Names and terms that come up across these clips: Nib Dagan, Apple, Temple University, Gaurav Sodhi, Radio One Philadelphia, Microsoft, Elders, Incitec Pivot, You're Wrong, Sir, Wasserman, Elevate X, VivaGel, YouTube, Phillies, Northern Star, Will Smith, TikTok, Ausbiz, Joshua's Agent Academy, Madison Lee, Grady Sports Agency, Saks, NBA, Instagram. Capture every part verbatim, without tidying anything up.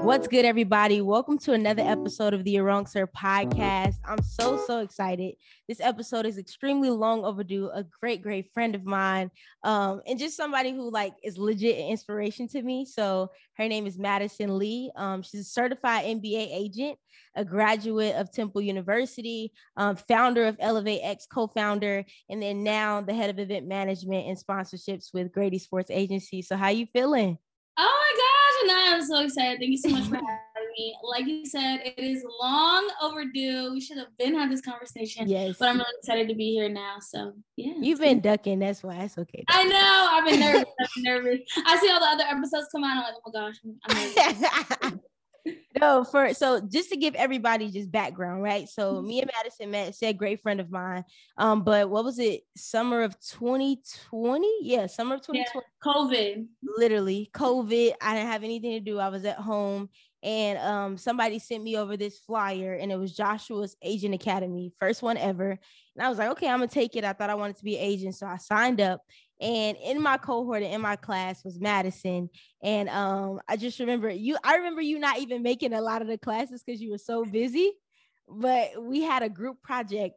What's good, everybody? Welcome to another episode of the You're Wrong, Sir podcast. I'm so, so excited. This episode is extremely long overdue. A great, great friend of mine um, and just somebody who like is legit an inspiration to me. So her name is Madison Lee. Um, she's a certified N B A agent, a graduate of Temple University, um, founder of Elevate X, co-founder, and then now the head of event management and sponsorships with Grady Sports Agency. So how you feeling? Oh, my God. And I'm so excited. Thank you so much for having me. Like you said, it is long overdue. We should have been had this conversation. Yes. But I'm really excited to be here now. So yeah. You've been ducking. That's why it's okay. I know. I've been nervous. I've been nervous. I see all the other episodes come out. I'm like, oh my gosh. I'm nervous. No, for so just to give everybody just background, right? So me and Madison met, said great friend of mine. Um, but what was it? Summer of twenty twenty? Yeah, summer of twenty twenty. Yeah, COVID. Literally, COVID. I didn't have anything to do. I was at home. And um, somebody sent me over this flyer, and it was Joshua's Agent Academy, first one ever. And I was like, okay, I'm going to take it. I thought I wanted to be an agent, so I signed up. And in my cohort and in my class was Madison. And um, I just remember you, I remember you not even making a lot of the classes because you were so busy, but we had a group project.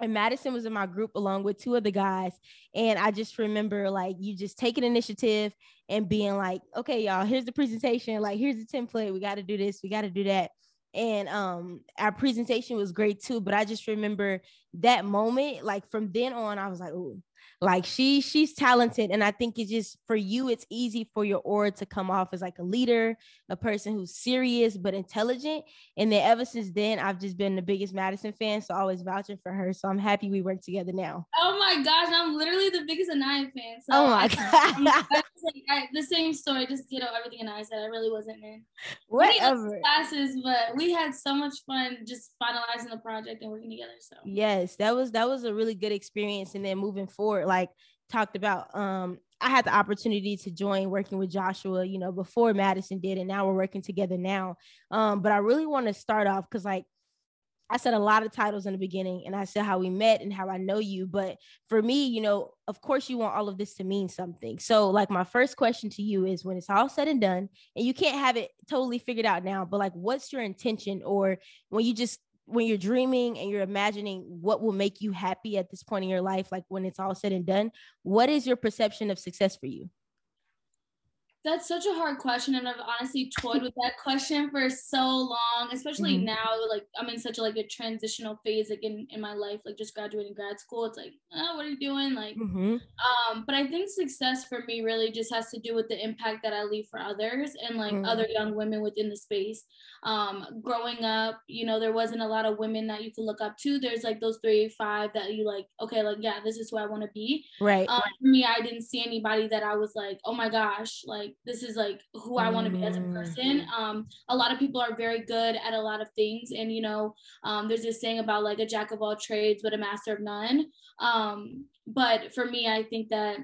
And Madison was in my group along with two other guys. And I just remember like you just taking initiative and being like, okay, y'all, here's the presentation. Like, here's the template. We got to do this. We got to do that. And um, our presentation was great too. But I just remember that moment, like from then on, I was like, ooh, like she, she's talented. And I think it's just for you, it's easy for your aura to come off as like a leader, a person who's serious, but intelligent. And then ever since then, I've just been the biggest Madison fan. So always vouching for her. So I'm happy we work together now. Oh my gosh. I'm literally the biggest Anaya fan. So oh my God. I, I, the same story, just, you know, everything Anaya said, I really wasn't there. Whatever. Classes, but we had so much fun just finalizing the project and working together. So yes, that was, that was a really good experience. And then moving forward, like talked about, um, I had the opportunity to join working with Joshua, you know, before Madison did, and now we're working together now. Um, but I really want to start off because like I said a lot of titles in the beginning, and I said how we met and how I know you. But for me, you know, of course you want all of this to mean something. So like my first question to you is, when it's all said and done, and you can't have it totally figured out now, but like, what's your intention? Or when you just, when you're dreaming and you're imagining what will make you happy at this point in your life, like when it's all said and done, what is your perception of success for you? That's such a hard question. And I've honestly toyed with that question for so long, especially mm-hmm. now, like I'm in such a, like a transitional phase, like in, in my life, like just graduating grad school. It's like, oh, what are you doing? Like, mm-hmm. um, but I think success for me really just has to do with the impact that I leave for others and like mm-hmm. other young women within the space. Um, growing up, you know, there wasn't a lot of women that you could look up to. There's like those three, five that you like, okay, like, yeah, this is who I want to be. Right. Um, for me, I didn't see anybody that I was like, oh my gosh, like, this is like who I want to be as a person. Um, a lot of people are very good at a lot of things. And, you know, um, there's this saying about like a jack of all trades, but a master of none. Um, but for me, I think that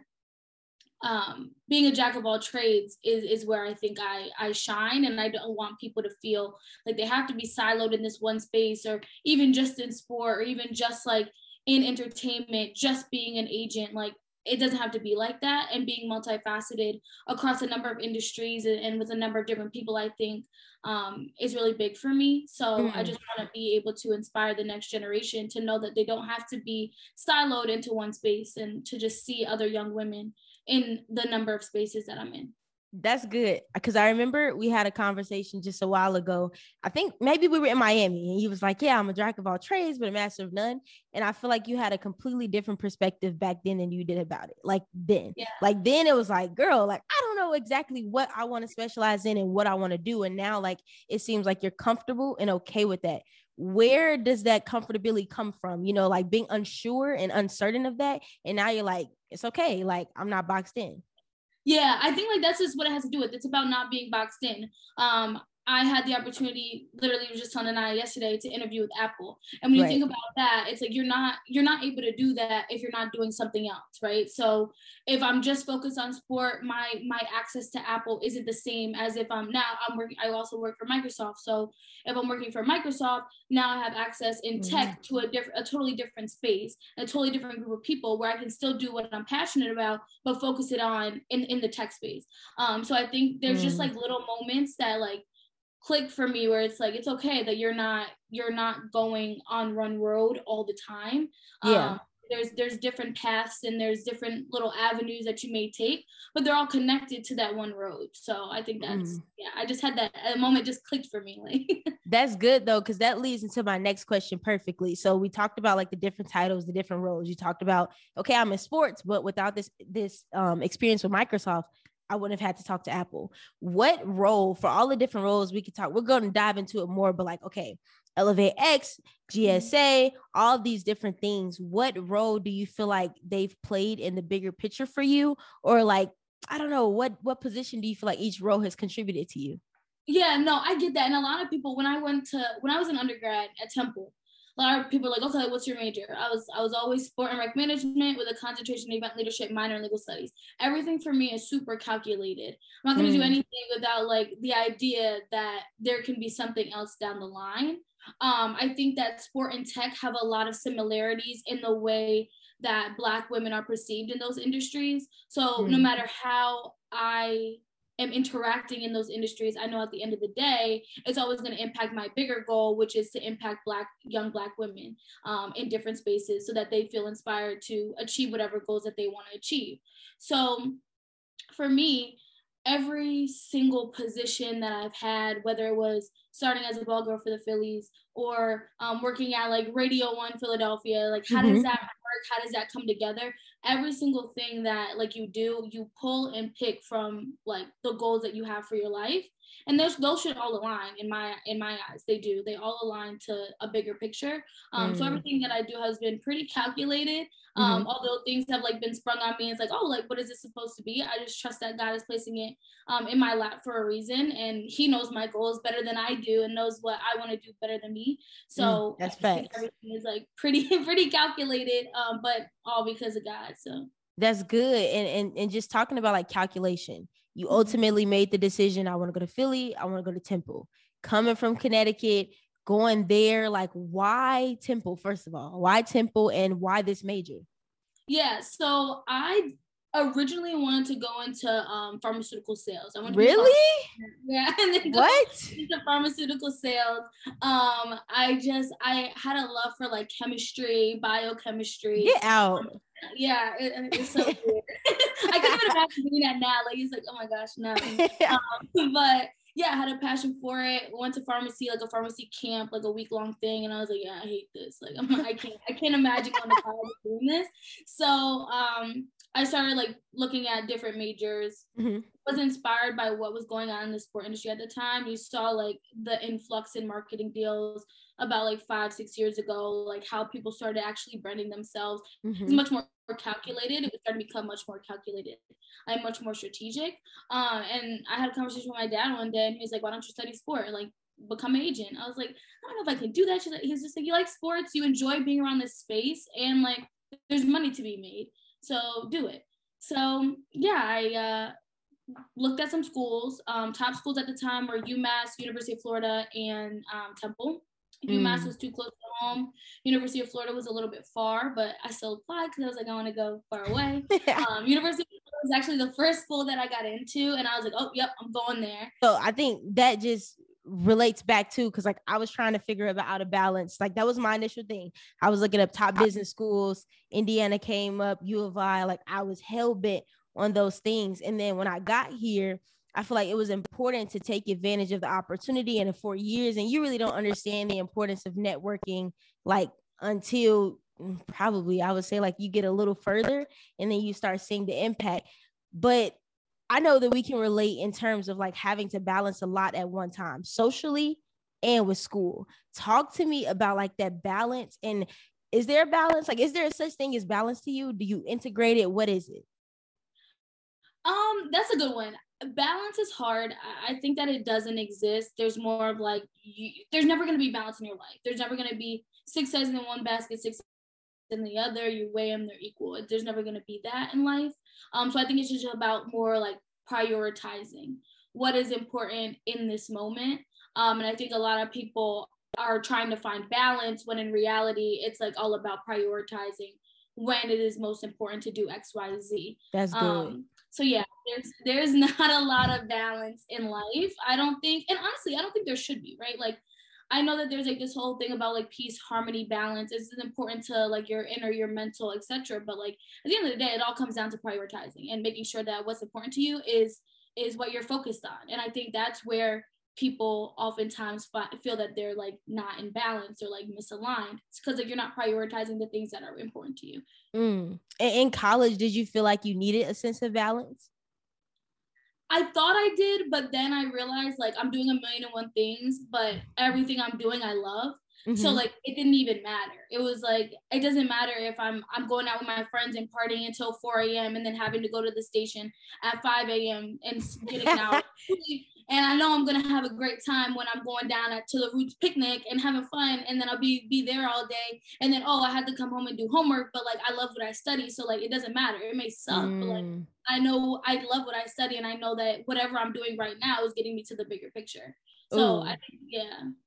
um, being a jack of all trades is, is where I think I, I shine. And I don't want people to feel like they have to be siloed in this one space, or even just in sport, or even just like in entertainment, just being an agent. Like, it doesn't have to be like that. And being multifaceted across a number of industries and, and with a number of different people, I think um, is really big for me. So mm-hmm. I just want to be able to inspire the next generation to know that they don't have to be siloed into one space, and to just see other young women in the number of spaces that I'm in. That's good. Because I remember we had a conversation just a while ago. I think maybe we were in Miami, and he was like, yeah, I'm a jack of all trades, but a master of none. And I feel like you had a completely different perspective back then than you did about it. Like then, yeah. like then it was like, girl, like, I don't know exactly what I want to specialize in and what I want to do. And now like, it seems like you're comfortable and okay with that. Where does that comfortability come from? You know, like being unsure and uncertain of that. And now you're like, it's okay. Like, I'm not boxed in. Yeah, I think like that's just what it has to do with. It's about not being boxed in. Um, I had the opportunity, literally was just telling Anaya yesterday, to interview with Apple. And when right. you think about that, it's like, you're not, you're not able to do that if you're not doing something else. Right. So if I'm just focused on sport, my, my access to Apple isn't the same as if I'm now I'm working, I also work for Microsoft. So if I'm working for Microsoft, now I have access in mm-hmm. tech to a different, a totally different space, a totally different group of people, where I can still do what I'm passionate about, but focus it on in, in the tech space. Um, so I think there's mm-hmm. just like little moments that like, click for me, where it's like, it's okay that you're not, you're not going on one road all the time. Yeah. Um, there's, there's different paths and there's different little avenues that you may take, but they're all connected to that one road. So I think that's, mm. yeah, I just had that a moment just clicked for me. Like That's good though, because that leads into my next question perfectly. So we talked about like the different titles, the different roles. You talked about, okay, I'm in sports, but without this, this um, experience with Microsoft, I wouldn't have had to talk to Apple. What role, for all the different roles we could talk, we're going to dive into it more, but like, okay, Elevate X, G S A, all these different things. What role do you feel like they've played in the bigger picture for you? Or like, I don't know, what, what position do you feel like each role has contributed to you? Yeah, no, I get that. And a lot of people, when I went to, when I was an undergrad at Temple, a lot of people are like, okay, what's your major? I was I was always sport and rec management with a concentration in event leadership, minor in legal studies. Everything for me is super calculated. I'm not going to mm. do anything without like the idea that there can be something else down the line. Um, I think that sport and tech have a lot of similarities in the way that Black women are perceived in those industries. So mm. no matter how I am interacting in those industries, I know at the end of the day, it's always going to impact my bigger goal, which is to impact Black, young Black women um, in different spaces so that they feel inspired to achieve whatever goals that they want to achieve. So for me, every single position that I've had, whether it was starting as a ball girl for the Phillies or um, working at like Radio One Philadelphia, like how mm-hmm. does that work? How does that come together? Every single thing that like you do, you pull and pick from like the goals that you have for your life. And those, those should all align in my, in my eyes. They do. They all align to a bigger picture. Um, mm. So everything that I do has been pretty calculated. Um, mm-hmm. Although things have like been sprung on me. It's like, oh, like, what is this supposed to be? I just trust that God is placing it um, in my lap for a reason. And he knows my goals better than I do and knows what I want to do better than me. So mm, that's facts. Everything is like pretty, pretty calculated, um, but all because of God. So that's good. And, and, and just talking about like calculation, you ultimately made the decision. I want to go to Philly. I want to go to Temple. Coming from Connecticut, going there, like why Temple, first of all, why Temple and why this major? Yeah. So I originally wanted to go into um, pharmaceutical sales. I wanted really? To yeah. And then go what? Into pharmaceutical sales. Um, I just, I had a love for like chemistry, biochemistry. Get out. Um, yeah, it, it's so weird. I couldn't even imagine doing that now. Like, it's like, oh my gosh, no. Um, but yeah, I had a passion for it. Went to pharmacy, like a pharmacy camp, like a week long thing, and I was like, yeah, I hate this. Like, I'm, I can't, I can't imagine going to college doing this. So, um, I started like looking at different majors. Mm-hmm. Was inspired by what was going on in the sport industry at the time. You saw like the influx in marketing deals about like five, six years ago, like how people started actually branding themselves. Mm-hmm. It's much more calculated. It started to become much more calculated and much more strategic. Uh, and I had a conversation with my dad one day, and he was like, "Why don't you study sport? Like, become an agent." I was like, "I don't know if I can do that." He was just like, "You like sports? You enjoy being around this space, and like, there's money to be made. So do it." So yeah, I uh, looked at some schools. Um, top schools at the time were UMass, University of Florida, and um, Temple. Mm. UMass was too close to home. University of Florida was a little bit far, but I still applied because I was like, I want to go far away. Yeah. um, University of Florida was actually the first school that I got into, and I was like, oh, yep, I'm going there. So I think that just relates back to, because like I was trying to figure out how to balance. Like that was my initial thing. I was looking up top business schools. Indiana came up, U of I. Like I was hell bent on those things. And then when I got here, I feel like it was important to take advantage of the opportunity in the four years. And you really don't understand the importance of networking, like until probably I would say like you get a little further and then you start seeing the impact. But I know that we can relate in terms of like having to balance a lot at one time, socially and with school. Talk to me about like that balance. And is there a balance? Like, is there a such thing as balance to you? Do you integrate it? What is it? Um, that's a good one. Balance is hard. I think that it doesn't exist. There's more of like, you, there's never going to be balance in your life. There's never going to be six eggs in one basket, six in the other. You weigh them, they're equal. There's never going to be that in life. Um, so I think it's just about more like prioritizing what is important in this moment. Um, and I think a lot of people are trying to find balance when in reality, it's like all about prioritizing when it is most important to do X, Y, Z. That's good. Um, So yeah, there's there's not a lot of balance in life, I don't think. And honestly, I don't think there should be, right? Like, I know that there's like this whole thing about like peace, harmony, balance. It's important to like your inner, your mental, et cetera. But like at the end of the day, it all comes down to prioritizing and making sure that what's important to you is is what you're focused on. And I think that's where people oftentimes feel that they're like not in balance or like misaligned. It's because like you're not prioritizing the things that are important to you. Mm. And in college, did you feel like you needed a sense of balance? I thought I did, but then I realized like I'm doing a million and one things, but everything I'm doing, I love. Mm-hmm. So like, it didn't even matter. It was like, it doesn't matter if I'm, I'm going out with my friends and partying until four a.m. and then having to go to the station at five a.m. and getting out. And I know I'm going to have a great time when I'm going down at, to the Roots picnic and having fun. And then I'll be, be there all day. And then, oh, I had to come home and do homework, but like, I love what I study. So like, it doesn't matter. It may suck, mm. but like, I know I love what I study. And I know that whatever I'm doing right now is getting me to the bigger picture. So Ooh. I think, yeah,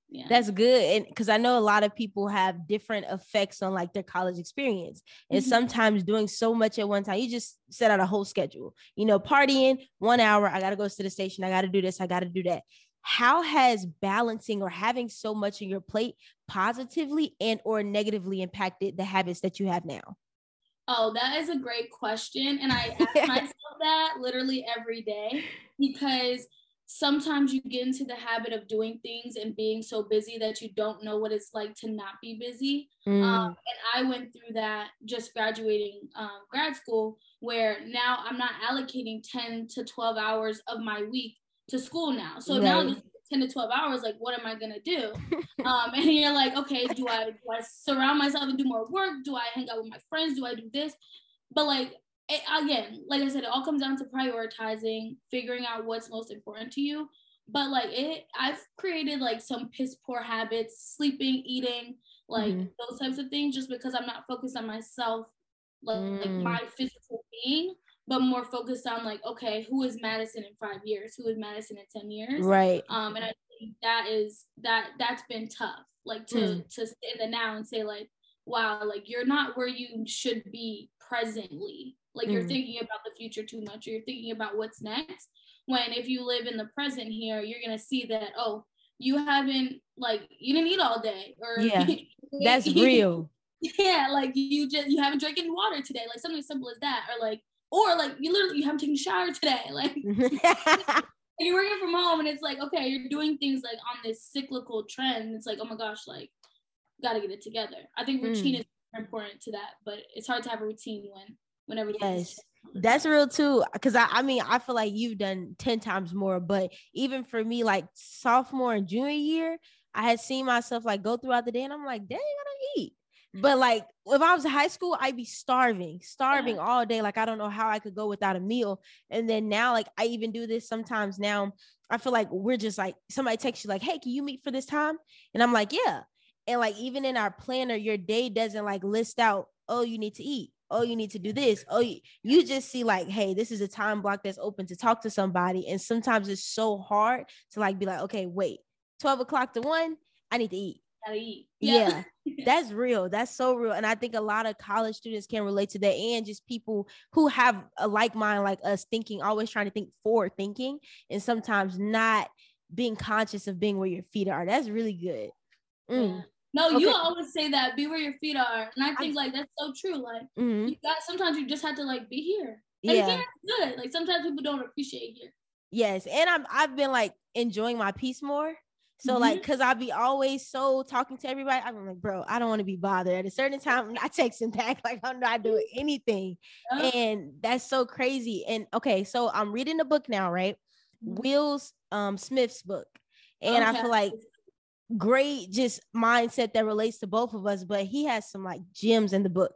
yeah. That's good. And 'cause I know a lot of people have different effects on like their college experience. And mm-hmm. sometimes doing so much at one time, you just set out a whole schedule, you know, partying one hour. I got to go to the station. I got to do this. I got to do that. How has balancing or having so much on your plate positively and or negatively impacted the habits that you have now? Oh, that is a great question. And I ask myself that literally every day, because sometimes you get into the habit of doing things and being so busy that you don't know what it's like to not be busy. Mm. Um, and I went through that just graduating um, grad school, where now I'm not allocating ten to twelve hours of my week to school now. So right. now ten to twelve hours, like, what am I going to do? Um, and you're like, okay, do I, do I surround myself and do more work? Do I hang out with my friends? Do I do this? But like, It, again, like I said, it all comes down to prioritizing, figuring out what's most important to you. But like it, I've created like some piss poor habits, sleeping, eating, like mm-hmm. those types of things, just because I'm not focused on myself, like, mm. like my physical being, but more focused on like, okay, who is Madison in five years? Who is Madison in ten years? Right. Um, and I think that is, that that's been tough, like to, mm. to sit in the now and say like, wow, like you're not where you should be presently. Like you're mm. thinking about the future too much, or you're thinking about what's next. When if you live in the present here, you're going to see that, oh, you haven't like, you didn't eat all day. Or yeah, that's real. Yeah. Like you just, you haven't drank any water today. Like something as simple as that. Or like, or like you literally, you haven't taken a shower today. Like you're working from home and it's like, okay, you're doing things like on this cyclical trend. It's like, oh my gosh, like got to get it together. I think routine mm. is important to that, but it's hard to have a routine when whenever yes that's real too, because I, I mean I feel like you've done ten times more, but even for me, like sophomore and junior year, I had seen myself like go throughout the day and I'm like, dang, I don't eat. But like if I was in high school, I'd be starving starving yeah. all day. Like I don't know how I could go without a meal. And then now, like I even do this sometimes now, I feel like we're just like, somebody texts you like, hey, can you meet for this time? And I'm like, yeah. And like even in our planner, your day doesn't like list out, oh, you need to eat, oh, you need to do this. Oh, you, you just see like, hey, this is a time block that's open to talk to somebody. And sometimes it's so hard to like be like, okay, wait, twelve o'clock to one, I need to eat. Gotta eat. Yeah. yeah, that's real. That's so real. And I think a lot of college students can relate to that. And just people who have a like mind like us, thinking, always trying to think forward thinking, and sometimes not being conscious of being where your feet are. That's really good. Mm. Yeah. No, okay. You always say that, be where your feet are. And I think I, like, that's so true. Like mm-hmm. you got, sometimes you just have to like be here. Like, yeah. Good. Like sometimes people don't appreciate here. Yes. And I'm, I've been like enjoying my peace more. So mm-hmm. like, 'cause I'll be always so talking to everybody. I'm like, bro, I don't want to be bothered. At a certain time, I'm not texting back. Like I'm not doing anything. Oh. And that's so crazy. And okay. So I'm reading a book now, right? Mm-hmm. Will's um, Smith's book. And okay. I feel like, great just mindset that relates to both of us, but he has some like gems in the book.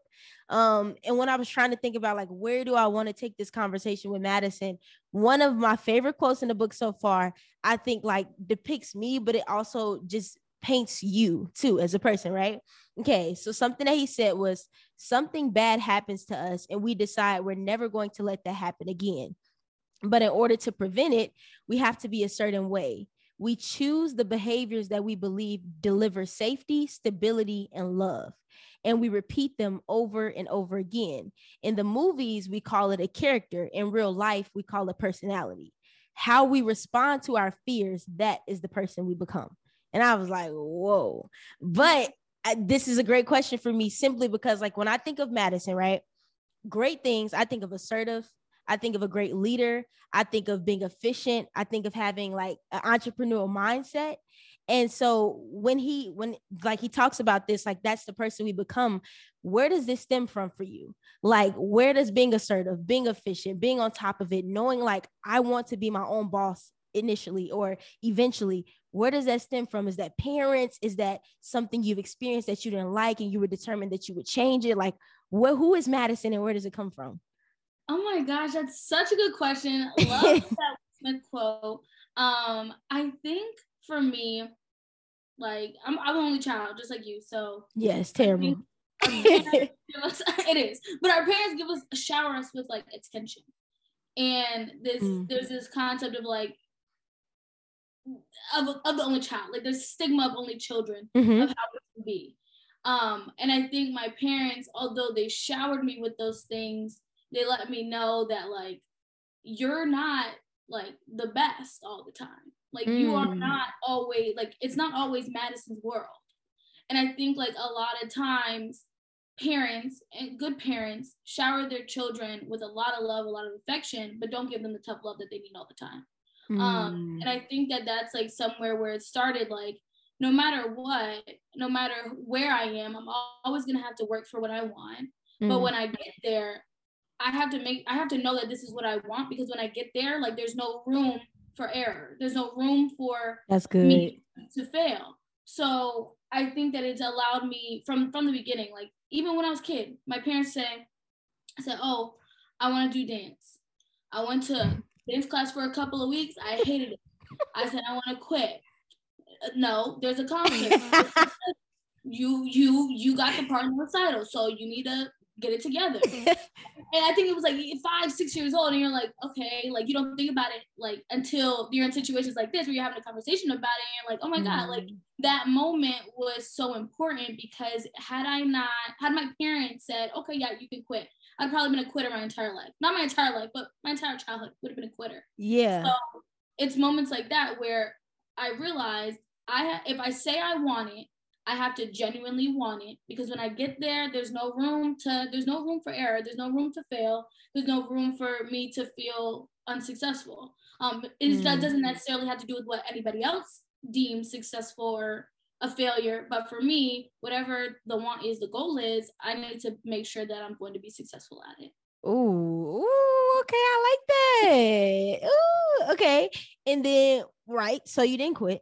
Um, and when I was trying to think about like, where do I want to take this conversation with Madison? One of my favorite quotes in the book so far, I think like depicts me, but it also just paints you too as a person, right? Okay. So something that he said was, something bad happens to us and we decide we're never going to let that happen again. But in order to prevent it, we have to be a certain way. We choose the behaviors that we believe deliver safety, stability, and love, and we repeat them over and over again. In the movies, we call it a character. In real life, we call it personality. How we respond to our fears, that is the person we become. And I was like, whoa. But I, this is a great question for me, simply because, like, when I think of Madison, right, great things, I think of assertive, I think of a great leader, I think of being efficient, I think of having like an entrepreneurial mindset. And so when he, when like he talks about this, like that's the person we become, where does this stem from for you? Like, where does being assertive, being efficient, being on top of it, knowing like I want to be my own boss initially or eventually, where does that stem from? Is that parents? Is that something you've experienced that you didn't like and you were determined that you would change it? Like, wh- who is Madison and where does it come from? Oh my gosh, that's such a good question. Love that Smith quote. Um, I think for me, like, I'm, I'm an only child, just like you. So yeah, it's terrible. I mean, us, it is, but our parents give us shower us with like attention, and this mm. there's this concept of like of of the only child, like there's stigma of only children mm-hmm. of how it can be. Um, and I think my parents, although they showered me with those things, they let me know that, like, you're not, like, the best all the time. Like, mm. you are not always, like, it's not always Madison's world. And I think, like, a lot of times parents and good parents shower their children with a lot of love, a lot of affection, but don't give them the tough love that they need all the time. Mm. Um, and I think that that's, like, somewhere where it started, like, no matter what, no matter where I am, I'm always going to have to work for what I want. Mm. But when I get there, I have to make, I have to know that this is what I want, because when I get there, like, there's no room for error. There's no room for That's good. me to fail. So I think that it's allowed me from, from the beginning, like, even when I was a kid, my parents say, I said, oh, I want to do dance. I went to dance class for a couple of weeks. I hated it. I said, I want to quit. No, there's a concert. you, you, you got the part in recital, so you need to get it together. And I think it was like five, six years old, and you're like, okay, like, you don't think about it, like, until you're in situations like this where you're having a conversation about it, and you're like, oh my mm. God, like, that moment was so important, because had I not, had my parents said, okay, yeah, you can quit, I'd probably been a quitter my entire life. Not my entire life, but my entire childhood would have been a quitter. Yeah. So it's moments like that where I realized I ha- if I say I want it, I have to genuinely want it, because when I get there, there's no room to, there's no room for error. There's no room to fail. There's no room for me to feel unsuccessful. Um, it mm. that doesn't necessarily have to do with what anybody else deems successful or a failure. But for me, whatever the want is, the goal is, I need to make sure that I'm going to be successful at it. Ooh, ooh, okay. I like that. Ooh, okay. And then, right. So you didn't quit.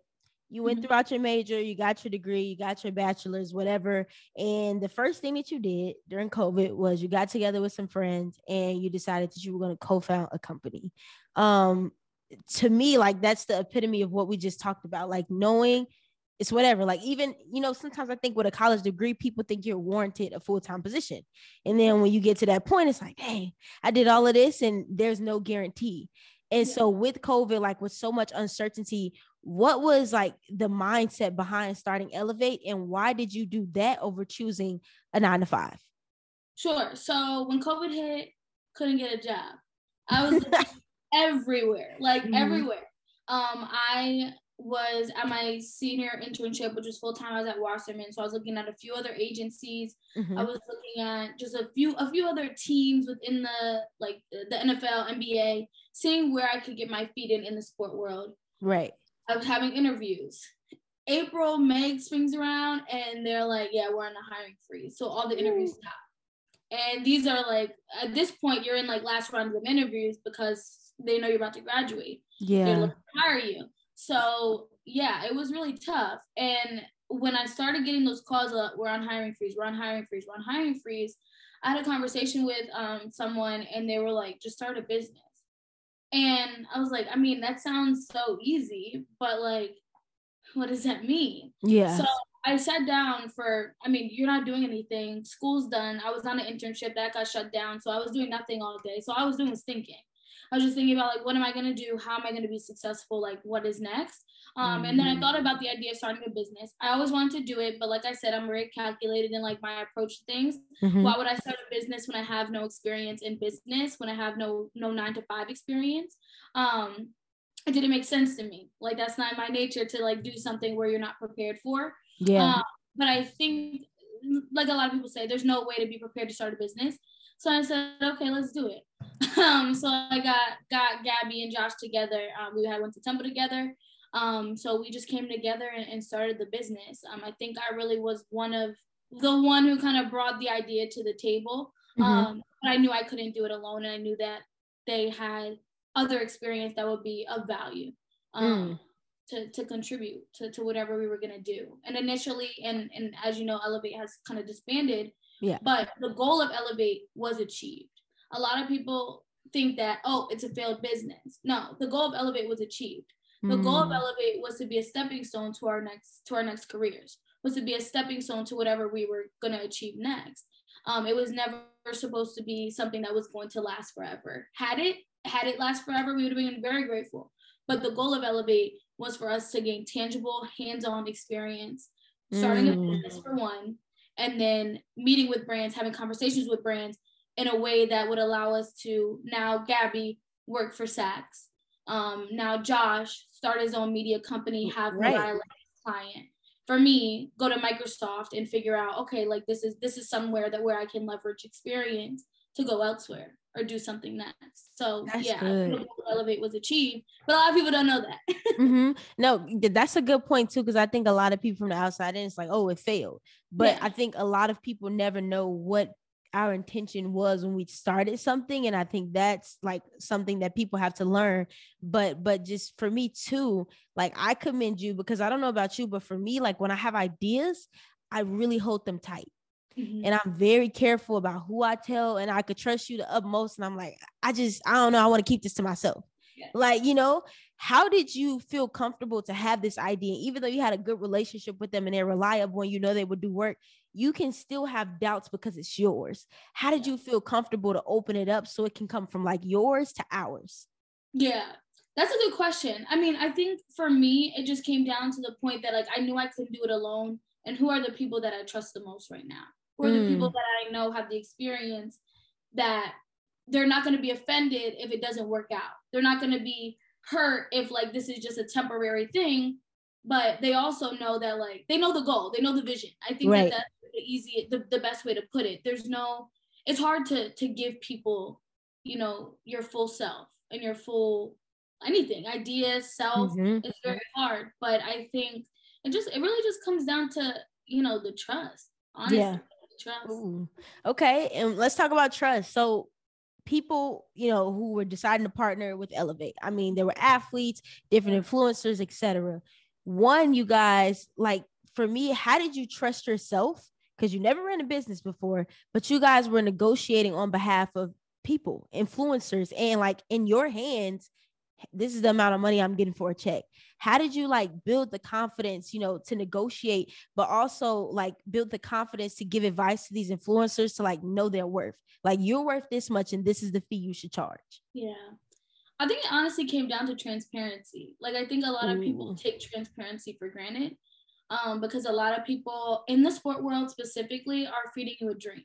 You went mm-hmm. throughout your major, you got your degree, you got your bachelor's, whatever. And the first thing that you did during COVID was you got together with some friends and you decided that you were going to co-found a company. Um, to me, like, that's the epitome of what we just talked about, like, knowing it's whatever. Like, even, you know, sometimes I think with a college degree, people think you're warranted a full-time position. And then when you get to that point, it's like, hey, I did all of this and there's no guarantee. And yeah. so with COVID, like, with so much uncertainty, what was, like, the mindset behind starting Elevate, and why did you do that over choosing a nine to five? Sure. So when COVID hit, couldn't get a job. I was everywhere, like mm-hmm. everywhere. Um, I was at my senior internship, which was full-time. I was at Wasserman. So I was looking at a few other agencies. Mm-hmm. I was looking at just a few, a few other teams within the, like, the N F L, N B A, seeing where I could get my feet in, in the sport world. Right. I was having interviews. April, May swings around, and they're like, yeah, we're on a hiring freeze. So all the interviews stop. And these are like, at this point, you're in like last round of interviews because they know you're about to graduate. Yeah. They're looking to hire you. So yeah, it was really tough. And when I started getting those calls, uh, we're on hiring freeze, we're on hiring freeze, we're on hiring freeze, I had a conversation with um someone, and they were like, just start a business. And I was like, I mean, that sounds so easy, but like, what does that mean? Yeah. So I sat down for, I mean, you're not doing anything. School's done. I was on an internship that got shut down. So I was doing nothing all day. So I was doing was thinking. I was just thinking about, like, what am I going to do? How am I going to be successful? Like, what is next? Um, mm-hmm. And then I thought about the idea of starting a business. I always wanted to do it, but like I said, I'm very calculated in like my approach to things. Mm-hmm. Why would I start a business when I have no experience in business, when I have no, no nine to five experience? Um, it didn't make sense to me. Like, that's not my nature to like do something where you're not prepared for. Yeah. Um, but I think, like a lot of people say, there's no way to be prepared to start a business. So I said, okay, let's do it. Um, so I got got Gabby and Josh together. Um, we had went to Temple together. Um, so we just came together and, and started the business. Um, I think I really was one of the one who kind of brought the idea to the table. Um, mm-hmm. But I knew I couldn't do it alone, and I knew that they had other experience that would be of value. Um, mm. to to contribute to, to whatever we were going to do. And initially, and, and as you know, Elevate has kind of disbanded, yeah. but the goal of Elevate was achieved. A lot of people think that, oh, it's a failed business. No, the goal of Elevate was achieved. The mm. goal of Elevate was to be a stepping stone to our next, to our next careers, was to be a stepping stone to whatever we were going to achieve next. Um, it was never supposed to be something that was going to last forever. Had it, had it last forever, we would have been very grateful. But the goal of Elevate was for us to gain tangible, hands-on experience, starting mm. a business for one, and then meeting with brands, having conversations with brands in a way that would allow us to now Gabby work for Saks. Um, now Josh start his own media company, have right. my client. For me, go to Microsoft and figure out, okay, like this is this is somewhere that where I can leverage experience to go elsewhere or do something next. So that's yeah, Elevate was achieved, but a lot of people don't know that. mm-hmm. No, that's a good point too, because I think a lot of people from the outside in, it's like, oh, it failed. But yeah. I think a lot of people never know what our intention was when we started something. And I think that's like something that people have to learn. But, but just for me too, like I commend you, because I don't know about you, but for me, like when I have ideas, I really hold them tight. Mm-hmm. And I'm very careful about who I tell, and I could trust you the utmost. And I'm like, I just, I don't know. I want to keep this to myself. Yeah. Like, you know, how did you feel comfortable to have this idea? Even though you had a good relationship with them and they're reliable and you know they would do work, you can still have doubts because it's yours. How did yeah. you feel comfortable to open it up so it can come from like yours to ours? Yeah, that's a good question. I mean, I think for me, it just came down to the point that like, I knew I couldn't do it alone. And who are the people that I trust the most right now? Who are mm. the people that I know have the experience that they're not going to be offended if it doesn't work out? They're not going to be hurt if like this is just a temporary thing, but they also know that like they know the goal, they know the vision. I think right. that that's the easy, the, the best way to put it. There's no, it's hard to to give people, you know, your full self and your full anything, ideas, self. Mm-hmm. It's very hard, but I think it just it really just comes down to, you know, the trust. Honestly, yeah. trust. Ooh. Okay, and let's talk about trust. So people, you know, who were deciding to partner with Elevate. I mean, there were athletes, different influencers, et cetera. One, you guys, like for me, how did you trust yourself? Because you never ran a business before, but you guys were negotiating on behalf of people, influencers, and like in your hands, this is the amount of money I'm getting for a check. How did you like build the confidence, you know, to negotiate, but also like build the confidence to give advice to these influencers to like know their worth? Like you're worth this much and this is the fee you should charge. Yeah. I think it honestly came down to transparency. Like I think a lot of Ooh. people take transparency for granted um, because a lot of people in the sport world specifically are feeding you a dream.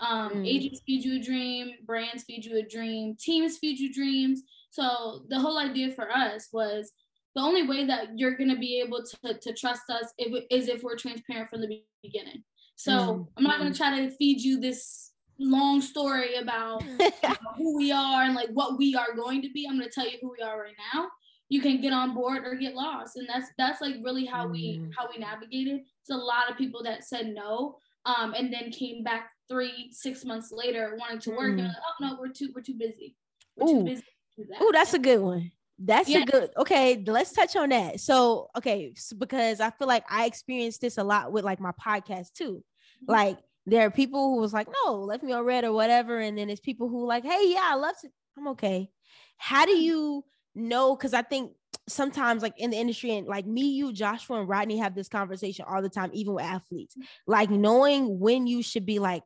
Um, mm. Agents feed you a dream, brands feed you a dream, teams feed you dreams. So the whole idea for us was the only way that you're going to be able to, to trust us if, is if we're transparent from the beginning. So mm-hmm. I'm not going to try to feed you this long story about you know, who we are and like what we are going to be. I'm going to tell you who we are right now. You can get on board or get lost. And that's, that's like really how mm-hmm. we, how we navigated. It's a lot of people that said no. Um, and then came back three, six months later, wanting to work mm-hmm. and like, oh no, we're too, we're too busy. We're Ooh. too busy. That. Oh, that's a good one. That's yeah. a good, okay, let's touch on that. So, okay, because I feel like I experienced this a lot with like my podcast too. Mm-hmm. Like there are people who was like, no, left me on red or whatever. And then it's people who like, hey, yeah, I love it. I'm okay. How do you know? Because I think sometimes like in the industry and like me, you, Joshua and Rodney have this conversation all the time, even with athletes, mm-hmm. like knowing when you should be like,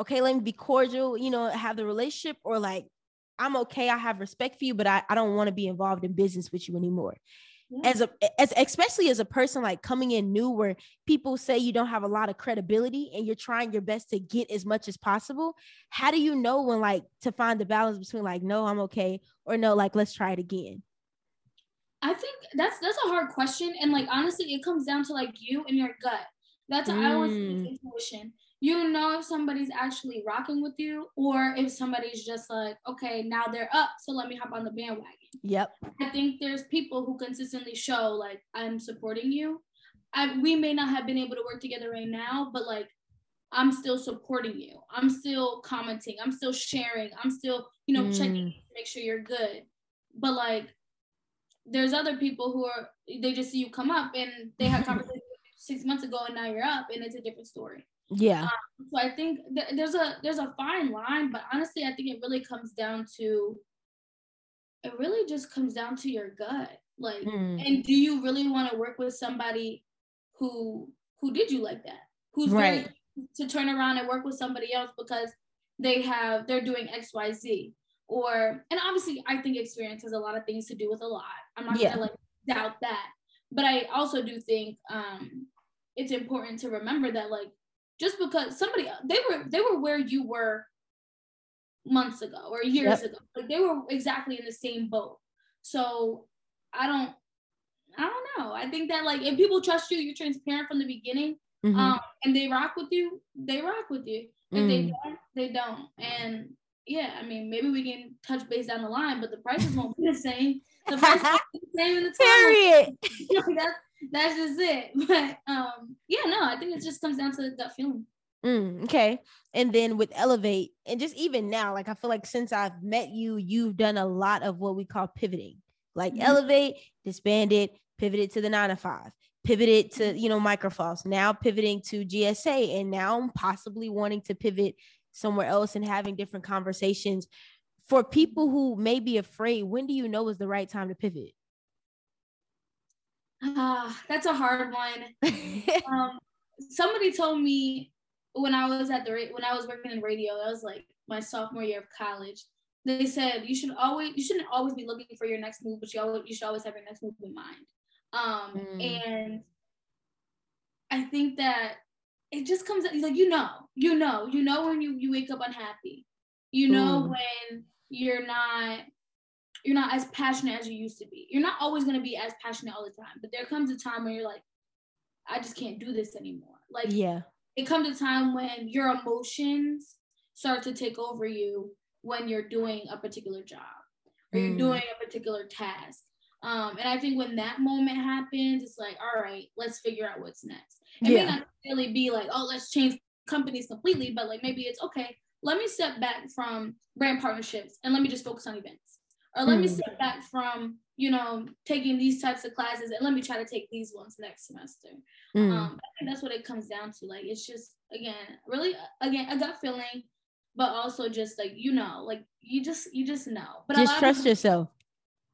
okay, let me be cordial, you know, have the relationship or like, I'm okay. I have respect for you, but I, I don't want to be involved in business with you anymore. Yeah. As a, as especially as a person like coming in new, where people say you don't have a lot of credibility and you're trying your best to get as much as possible. How do you know when like to find the balance between like, no, I'm okay, or no, like, let's try it again? I think that's, that's a hard question. And like, honestly, it comes down to like you and your gut. That's mm. I always think intuition. You know if somebody's actually rocking with you, or if somebody's just like, okay, now they're up, so let me hop on the bandwagon. Yep. I think there's people who consistently show like, I'm supporting you. I, we may not have been able to work together right now, but like, I'm still supporting you. I'm still commenting. I'm still sharing. I'm still, you know, mm. checking to make sure you're good. But like, there's other people who are, they just see you come up and they had conversations six months ago and now you're up and it's a different story. Yeah. Um, so I think th- there's a there's a fine line, but honestly, I think it really comes down to, it really just comes down to your gut. Like, mm. and do you really want to work with somebody who who did you like that? Who's right to turn around and work with somebody else because they have they're doing X, Y, Z. Or, and obviously, I think experience has a lot of things to do with a lot. I'm not yeah. gonna like doubt that, but I also do think um, it's important to remember that like. Just because somebody, they were they were where you were months ago or years yep. ago. Like they were exactly in the same boat. So I don't, I don't know. I think that like if people trust you, you're transparent from the beginning, mm-hmm. um, and they rock with you, they rock with you. If mm. they don't, they don't. And yeah, I mean, maybe we can touch base down the line, but the prices won't be the same. The prices won't be the same in the time. Period. That's, that's just it. But um, yeah, no, I think it just comes down to that feeling. Mm, okay. And then with Elevate, and just even now, like I feel like since I've met you, you've done a lot of what we call pivoting. Like mm-hmm. Elevate, disbanded, pivoted to the nine to five, pivoted to, you know, Microsoft, now pivoting to G S A, and now I'm possibly wanting to pivot somewhere else and having different conversations. For people who may be afraid, when do you know is the right time to pivot? Ah, uh, that's a hard one. um, somebody told me when I was at the ra- when I was working in radio, I was like my sophomore year of college. They said you should always you shouldn't always be looking for your next move, but you always you should always have your next move in mind. Um, mm. And I think that it just comes out, like you know, you know, you know when you you wake up unhappy, you know Ooh. when you're not. You're not as passionate as you used to be. You're not always going to be as passionate all the time, but there comes a time where you're like, I just can't do this anymore. Like, yeah, it comes a time when your emotions start to take over you when you're doing a particular job or mm. you're doing a particular task. Um, and I think when that moment happens, it's like, all right, let's figure out what's next. It yeah. may not really be like, oh, let's change companies completely, but like maybe it's okay, let me step back from brand partnerships and let me just focus on events. Or let mm. me step back from, you know, taking these types of classes and let me try to take these ones next semester. Mm. Um, I think that's what it comes down to. Like, it's just, again, really, again, a gut feeling, but also just like, you know, like you just, you just know. But just trust people, yourself.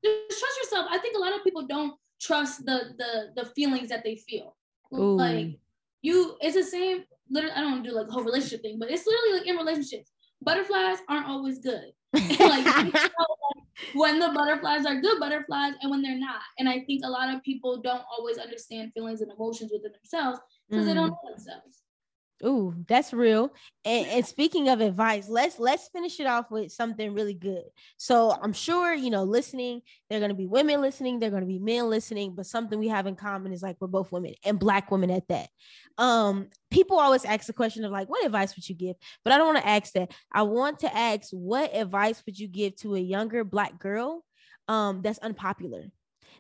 Just trust yourself. I think a lot of people don't trust the, the, the feelings that they feel. Ooh. Like you, it's the same, literally, I don't do like the whole relationship thing, but it's literally like in relationships, butterflies aren't always good. Like, when the butterflies are good butterflies and when they're not. And I think a lot of people don't always understand feelings and emotions within themselves because mm. they don't know themselves. Ooh, that's real. And, and speaking of advice, let's let's finish it off with something really good. So I'm sure, you know, listening, there are going to be women listening, there are going to be men listening, but something we have in common is like we're both women and Black women at that. Um, people always ask the question of like, what advice would you give? But I don't want to ask that. I want to ask, what advice would you give to a younger Black girl um, that's unpopular,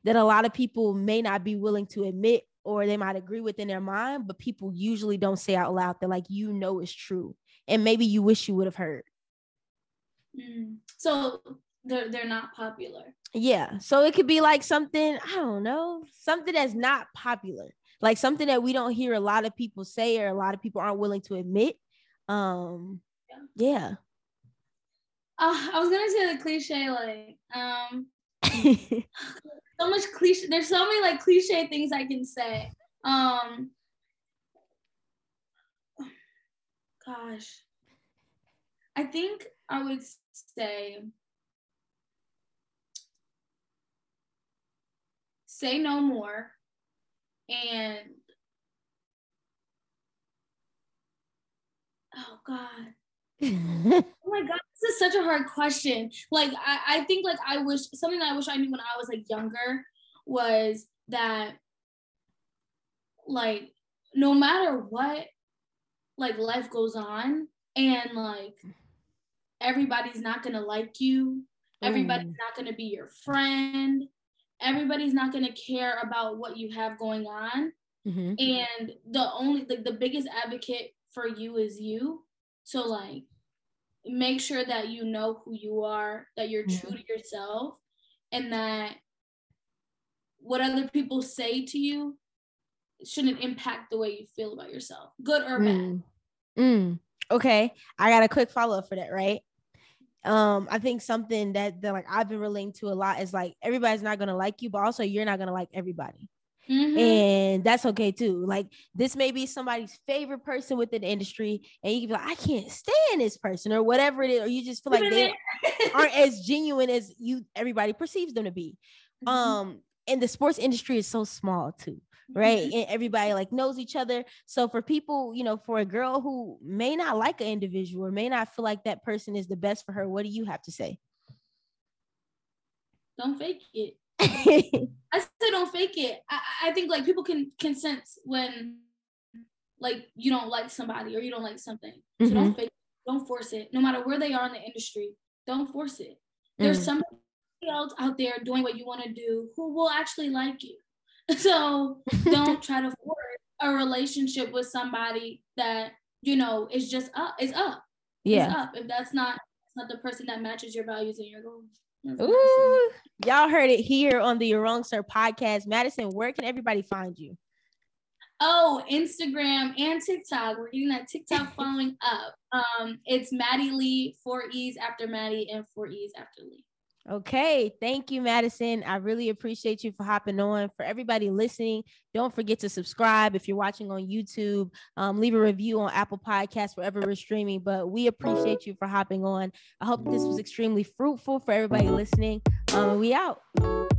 that a lot of people may not be willing to admit, or they might agree with in their mind, but people usually don't say out loud that like, you know, it's true. And maybe you wish you would have heard. Mm. So they're, they're not popular. Yeah. So it could be like something, I don't know, something that's not popular, like something that we don't hear a lot of people say, or a lot of people aren't willing to admit. Um, yeah. yeah. Uh, I was going to say the cliche, like, um, so much cliche. There's so many like cliche things I can say. Um, gosh, I think I would say say no more, and oh God. Oh my God, this is such a hard question. Like, I, I think like I wish, something that I wish I knew when I was like younger was that like, no matter what, like life goes on, and like, everybody's not gonna like you. Everybody's mm. not gonna be your friend. Everybody's not gonna care about what you have going on. Mm-hmm. And the only, like the, the biggest advocate for you is you. So like, make sure that you know who you are, that you're true to yourself, and that what other people say to you shouldn't impact the way you feel about yourself, good or bad. Mm. Mm. Okay, I got a quick follow-up for that, right? Um, I think something that, that like I've been relating to a lot is like, everybody's not gonna like you, but also you're not gonna like everybody. Mm-hmm. And that's okay too. Like, this may be somebody's favorite person within the industry, and you can be like, I can't stand this person, or whatever it is, or you just feel like they aren't as genuine as you everybody perceives them to be. Mm-hmm. Um, and the sports industry is so small too, right? Mm-hmm. And everybody like knows each other. So for people, you know, for a girl who may not like an individual or may not feel like that person is the best for her, what do you have to say? Don't fake it. I still don't fake it. I, I think like people can, can sense when like you don't like somebody or you don't like something. So mm-hmm. don't fake it. Don't force it. No matter where they are in the industry, don't force it. Mm-hmm. There's somebody else out there doing what you want to do who will actually like you. So don't try to force a relationship with somebody that, you know, is just up. It's up. Yeah. It's up. If that's not, that's not the person that matches your values and your goals. Ooh, y'all heard it here on the You're Wrong, Sir podcast. Madison, where can everybody find you? Oh, Instagram and TikTok. We're getting that TikTok following up. Um, it's Maddie Lee, four E's after Maddie and four E's after Lee. Okay. Thank you, Madison. I really appreciate you for hopping on. For everybody listening, don't forget to subscribe. If you're watching on YouTube, um, leave a review on Apple Podcasts, wherever we're streaming, but we appreciate you for hopping on. I hope this was extremely fruitful for everybody listening. Um, we out.